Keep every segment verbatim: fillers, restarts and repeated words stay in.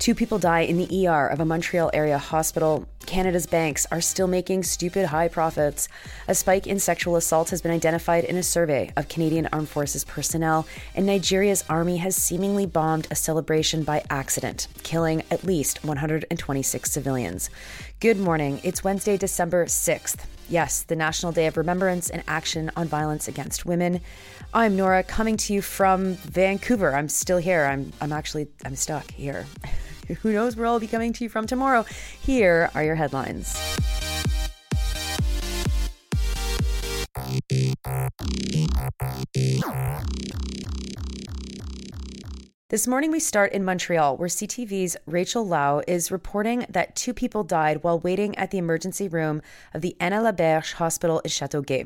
Two people die in the E R of a Montreal area hospital. Canada's banks are still making stupid high profits. A spike in sexual assault has been identified in a survey of Canadian Armed Forces personnel, and Nigeria's army has seemingly bombed a celebration by accident, killing at least one hundred twenty-six civilians. Good morning. It's Wednesday, December sixth. Yes, the National Day of Remembrance and Action on Violence Against Women. I'm Nora, coming to you from Vancouver. I'm still here. I'm I'm actually I'm stuck here. Who knows where I'll be coming to you from tomorrow. Here are your headlines. This morning we start in Montreal, where C T V's Rachel Lau is reporting that two people died while waiting at the emergency room of the Anna Laberge Hospital in Chateauguay.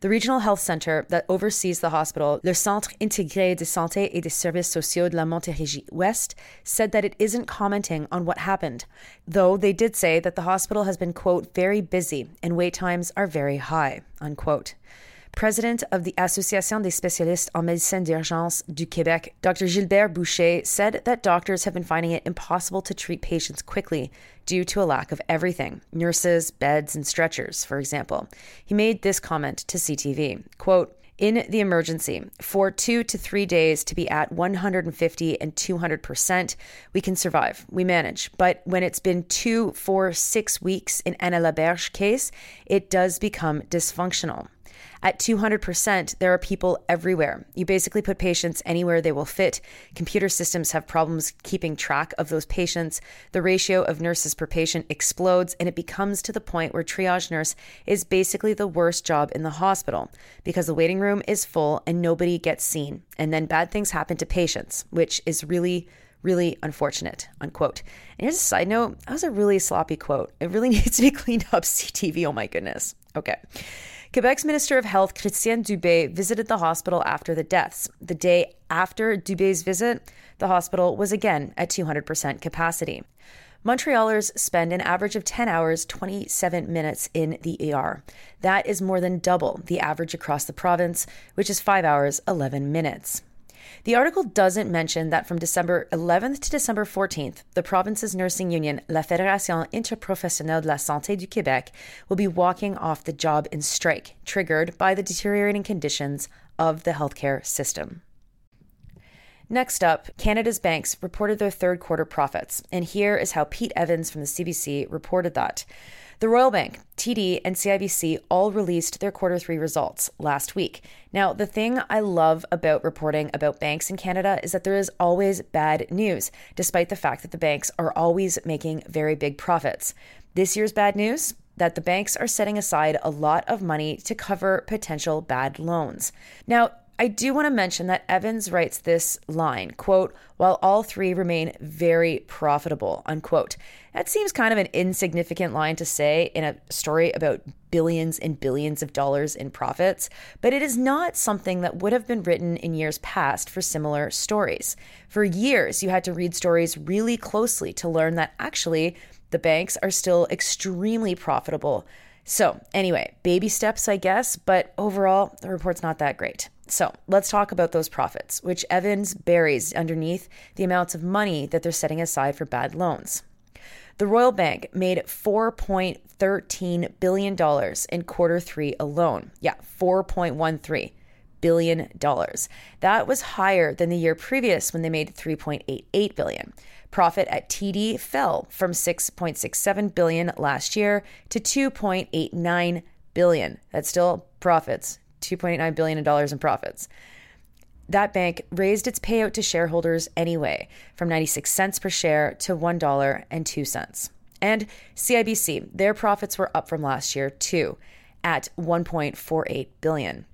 The regional health center that oversees the hospital, Le Centre Intégré de Santé et des Services Sociaux de la Montérégie Ouest, said that it isn't commenting on what happened, though they did say that the hospital has been, quote, very busy and wait times are very high, unquote. President of the Association des spécialistes en médecine d'urgence du Québec, Doctor Gilbert Boucher, said that doctors have been finding it impossible to treat patients quickly due to a lack of everything, nurses, beds, and stretchers, for example. He made this comment to C T V, quote, in the emergency, for two to three days to be at one hundred fifty and two hundred percent, we can survive, we manage. But when it's been two, four, six weeks in Anna Laberge case, it does become dysfunctional. At two hundred percent, there are people everywhere. You basically put patients anywhere they will fit. Computer systems have problems keeping track of those patients. The ratio of nurses per patient explodes, and it becomes to the point where triage nurse is basically the worst job in the hospital because the waiting room is full and nobody gets seen. And then bad things happen to patients, which is really really unfortunate, unquote. And here's a side note. That was a really sloppy quote. It really needs to be cleaned up, C T V. Oh my goodness. Okay. Quebec's Minister of Health, Christian Dubé, visited the hospital after the deaths. The day after Dubé's visit, the hospital was again at two hundred percent capacity. Montrealers spend an average of ten hours, twenty-seven minutes in the E R. That is more than double the average across the province, which is five hours, eleven minutes. The article doesn't mention that from December eleventh to December fourteenth, the province's nursing union, La Fédération Interprofessionnelle de la Santé du Québec, will be walking off the job in strike, triggered by the deteriorating conditions of the healthcare system. Next up, Canada's banks reported their third quarter profits, and here is how Pete Evans from the C B C reported that. The Royal Bank, T D, and C I B C all released their quarter three results last week. Now, the thing I love about reporting about banks in Canada is that there is always bad news, despite the fact that the banks are always making very big profits. This year's bad news? That the banks are setting aside a lot of money to cover potential bad loans. Now, I do want to mention that Evans writes this line, quote, while all three remain very profitable, unquote. That seems kind of an insignificant line to say in a story about billions and billions of dollars in profits, but it is not something that would have been written in years past for similar stories. For years, you had to read stories really closely to learn that actually the banks are still extremely profitable. So anyway, baby steps, I guess, but overall, the report's not that great. So let's talk about those profits, which Evans buries underneath the amounts of money that they're setting aside for bad loans. The Royal Bank made four point one three billion dollars in quarter three alone. Yeah, four point one three billion dollars. That was higher than the year previous when they made three point eight eight billion dollars. Profit at T D fell from six point six seven billion dollars last year to two point eight nine billion dollars. That's still profits. two point eight nine billion dollars in profits. That bank raised its payout to shareholders anyway, from ninety-six cents per share to one dollar and two cents. And C I B C, their profits were up from last year too, at one point four eight billion dollars.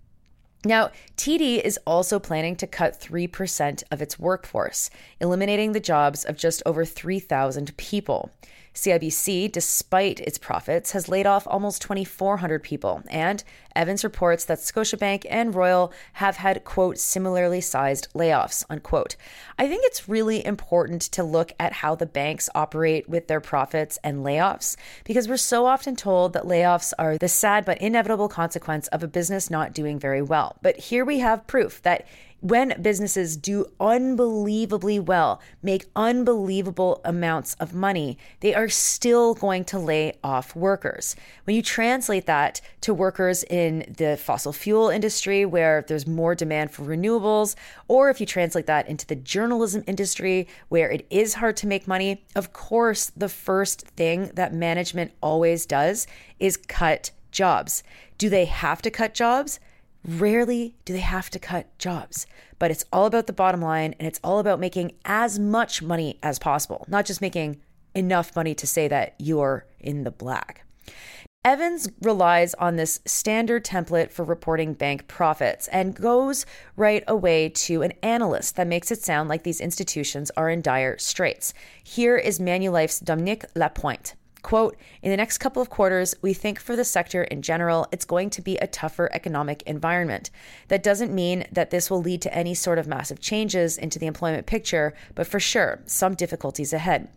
Now, T D is also planning to cut three percent of its workforce, eliminating the jobs of just over three thousand people. C I B C, despite its profits, has laid off almost twenty-four hundred people, and Evans reports that Scotiabank and Royal have had, quote, similarly sized layoffs, unquote. I think it's really important to look at how the banks operate with their profits and layoffs, because we're so often told that layoffs are the sad but inevitable consequence of a business not doing very well. But here we have proof that when businesses do unbelievably well, make unbelievable amounts of money, they are still going to lay off workers. When you translate that to workers in the fossil fuel industry, where there's more demand for renewables, or if you translate that into the journalism industry, where it is hard to make money, of course, the first thing that management always does is cut jobs. Do they have to cut jobs? Rarely do they have to cut jobs, but it's all about the bottom line, and it's all about making as much money as possible, not just making enough money to say that you're in the black. Evans relies on this standard template for reporting bank profits and goes right away to an analyst that makes it sound like these institutions are in dire straits. Here is Manulife's Dominique Lapointe. Quote, in the next couple of quarters, we think for the sector in general, it's going to be a tougher economic environment. That doesn't mean that this will lead to any sort of massive changes into the employment picture, but for sure, some difficulties ahead.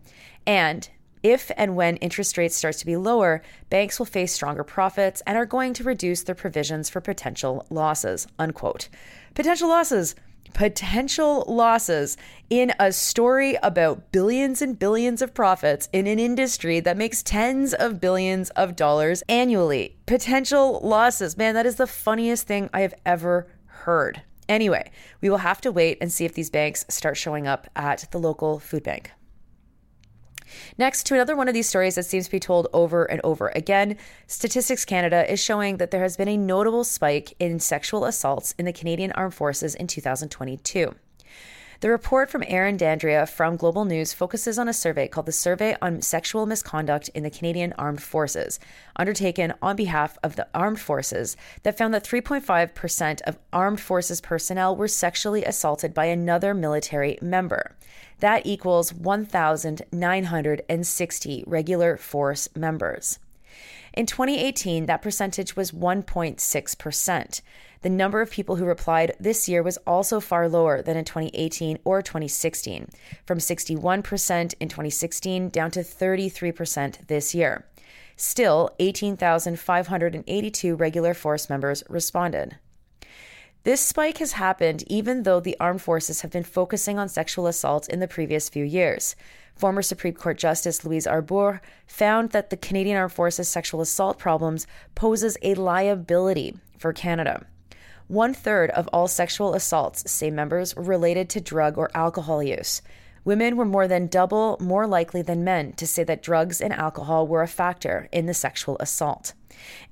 And if and when interest rates start to be lower, banks will face stronger profits and are going to reduce their provisions for potential losses, unquote. Potential losses. Potential losses in a story about billions and billions of profits in an industry that makes tens of billions of dollars annually. Potential losses. Man, that is the funniest thing I have ever heard. Anyway, we will have to wait and see if these banks start showing up at the local food bank. Next, to another one of these stories that seems to be told over and over again, Statistics Canada is showing that there has been a notable spike in sexual assaults in the Canadian Armed Forces in two thousand twenty-two. The report from Aaron D'Andrea from Global News focuses on a survey called the Survey on Sexual Misconduct in the Canadian Armed Forces, undertaken on behalf of the Armed Forces, that found that three point five percent of Armed Forces personnel were sexually assaulted by another military member. That equals one thousand nine hundred sixty regular force members. In twenty eighteen, that percentage was one point six percent. The number of people who replied this year was also far lower than in twenty eighteen or twenty sixteen, from sixty-one percent in twenty sixteen down to thirty-three percent this year. Still, eighteen thousand five hundred eighty-two regular force members responded. This spike has happened even though the armed forces have been focusing on sexual assault in the previous few years. Former Supreme Court Justice Louise Arbour found that the Canadian Armed Forces sexual assault problems poses a liability for Canada. One-third of all sexual assaults, say members, were related to drug or alcohol use. Women were more than double more likely than men to say that drugs and alcohol were a factor in the sexual assault.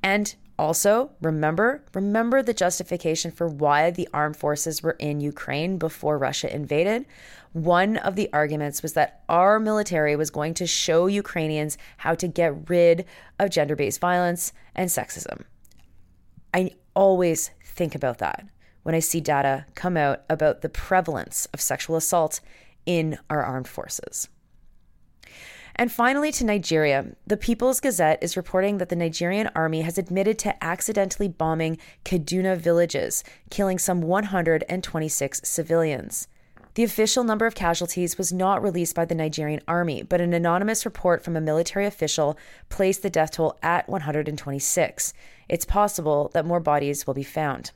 And also, remember, remember the justification for why the armed forces were in Ukraine before Russia invaded? One of the arguments was that our military was going to show Ukrainians how to get rid of gender-based violence and sexism. I always think about that when I see data come out about the prevalence of sexual assault in our armed forces. And finally, to Nigeria, the People's Gazette is reporting that the Nigerian army has admitted to accidentally bombing Kaduna villages, killing some one hundred twenty-six civilians. The official number of casualties was not released by the Nigerian army, but an anonymous report from a military official placed the death toll at one hundred twenty-six. It's possible that more bodies will be found.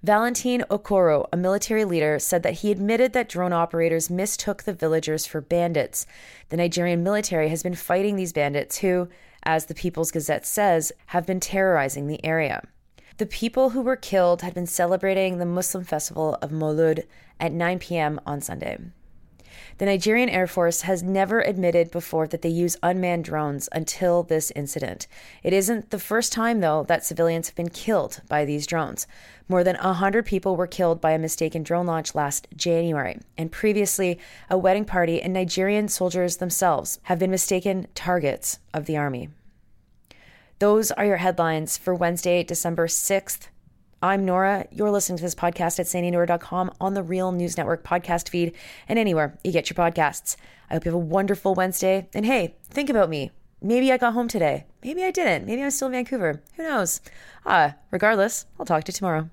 Valentin Okoro, a military leader, said that he admitted that drone operators mistook the villagers for bandits. The Nigerian military has been fighting these bandits who, as the People's Gazette says, have been terrorizing the area. The people who were killed had been celebrating the Muslim festival of Maulud at nine p.m. on Sunday. The Nigerian Air Force has never admitted before that they use unmanned drones until this incident. It isn't the first time, though, that civilians have been killed by these drones. More than one hundred people were killed by a mistaken drone launch last January. And previously, a wedding party and Nigerian soldiers themselves have been mistaken targets of the army. Those are your headlines for Wednesday, December sixth. I'm Nora. You're listening to this podcast at sandy nora dot com on the Real News Network podcast feed and anywhere you get your podcasts. I hope you have a wonderful Wednesday. And hey, think about me. Maybe I got home today. Maybe I didn't. Maybe I'm still in Vancouver. Who knows? Ah, regardless, I'll talk to you tomorrow.